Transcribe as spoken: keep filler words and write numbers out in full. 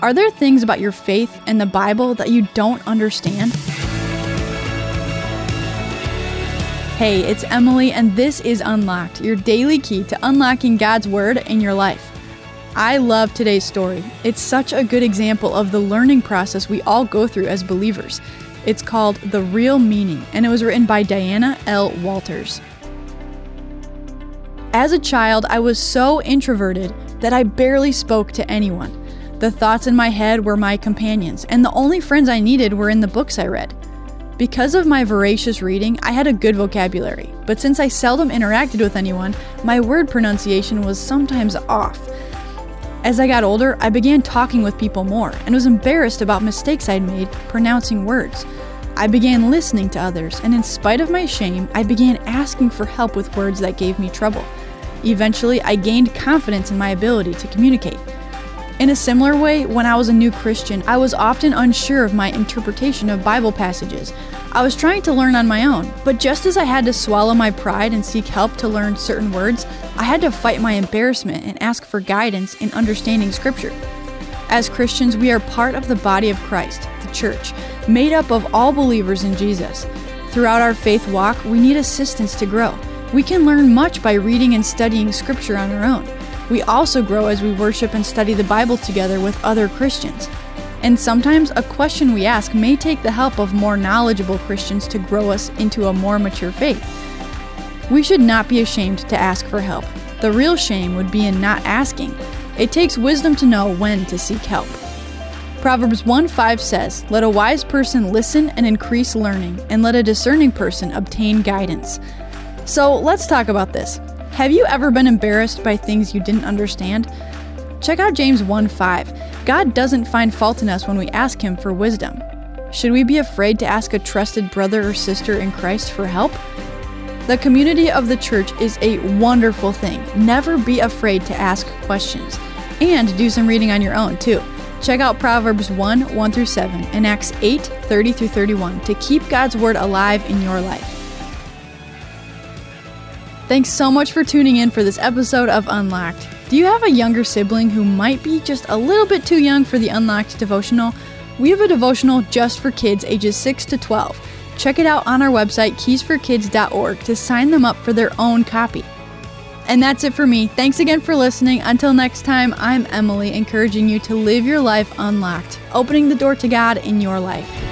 Are there things about your faith and the Bible that you don't understand? Hey, it's Emily, and this is Unlocked, your daily key to unlocking God's Word in your life. I love today's story. It's such a good example of the learning process we all go through as believers. It's called The Real Meaning, and it was written by Diana L. Walters. As a child, I was so introverted that I barely spoke to anyone. The thoughts in my head were my companions, and the only friends I needed were in the books I read. Because of my voracious reading, I had a good vocabulary, but since I seldom interacted with anyone, my word pronunciation was sometimes off. As I got older, I began talking with people more and was embarrassed about mistakes I'd made pronouncing words. I began listening to others, and in spite of my shame, I began asking for help with words that gave me trouble. Eventually, I gained confidence in my ability to communicate. In a similar way, when I was a new Christian, I was often unsure of my interpretation of Bible passages. I was trying to learn on my own, but just as I had to swallow my pride and seek help to learn certain words, I had to fight my embarrassment and ask for guidance in understanding Scripture. As Christians, we are part of the body of Christ, the church, made up of all believers in Jesus. Throughout our faith walk, we need assistance to grow. We can learn much by reading and studying Scripture on our own. We also grow as we worship and study the Bible together with other Christians. And sometimes a question we ask may take the help of more knowledgeable Christians to grow us into a more mature faith. We should not be ashamed to ask for help. The real shame would be in not asking. It takes wisdom to know when to seek help. Proverbs one five says, "Let a wise person listen and increase learning, and let a discerning person obtain guidance." So let's talk about this. Have you ever been embarrassed by things you didn't understand? Check out James one five. God doesn't find fault in us when we ask Him for wisdom. Should we be afraid to ask a trusted brother or sister in Christ for help? The community of the church is a wonderful thing. Never be afraid to ask questions. And do some reading on your own, too. Check out Proverbs one, one through seven, and Acts eight, thirty through thirty-one to keep God's Word alive in your life. Thanks so much for tuning in for this episode of Unlocked. Do you have a younger sibling who might be just a little bit too young for the Unlocked devotional? We have a devotional just for kids ages six to twelve. Check it out on our website, keys for kids dot org, to sign them up for their own copy. And that's it for me. Thanks again for listening. Until next time, I'm Emily, encouraging you to live your life unlocked, opening the door to God in your life.